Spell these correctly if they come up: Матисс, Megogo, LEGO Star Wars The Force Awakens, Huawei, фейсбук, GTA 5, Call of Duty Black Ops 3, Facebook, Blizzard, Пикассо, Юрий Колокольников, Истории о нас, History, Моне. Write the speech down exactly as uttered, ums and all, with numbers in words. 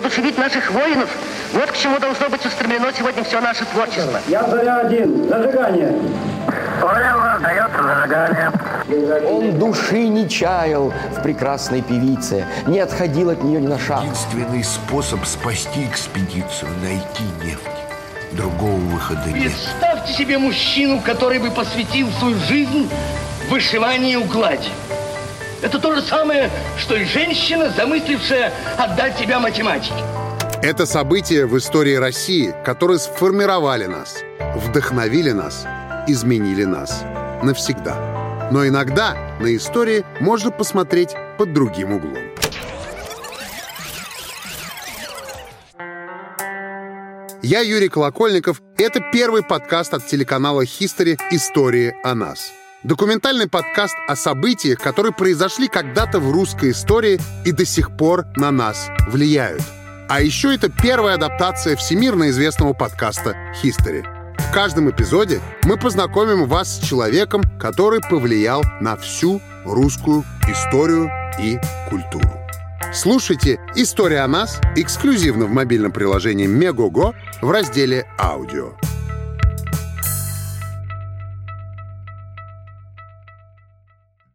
воодушевить наших воинов. Вот к чему должно быть устремлено сегодня все наше творчество. Я заря один. Зажигание. Он души не чаял в прекрасной певице, не отходил от нее ни на шаг. Единственный способ спасти экспедицию – найти нефть. Другого выхода нет. Представьте себе мужчину, который бы посвятил свою жизнь вышиванию и укладе. Это то же самое, что и женщина, замыслившая отдать себя математике. Это события в истории России, которые сформировали нас, вдохновили нас, изменили нас навсегда. Но иногда на истории можно посмотреть под другим углом. Я Юрий Колокольников. Это первый подкаст от телеканала History «Истории о нас». Документальный подкаст о событиях, которые произошли когда-то в русской истории и до сих пор на нас влияют. А еще это первая адаптация всемирно известного подкаста «History». В каждом эпизоде мы познакомим вас с человеком, который повлиял на всю русскую историю и культуру. Слушайте «История о нас» эксклюзивно в мобильном приложении Megogo в разделе «Аудио».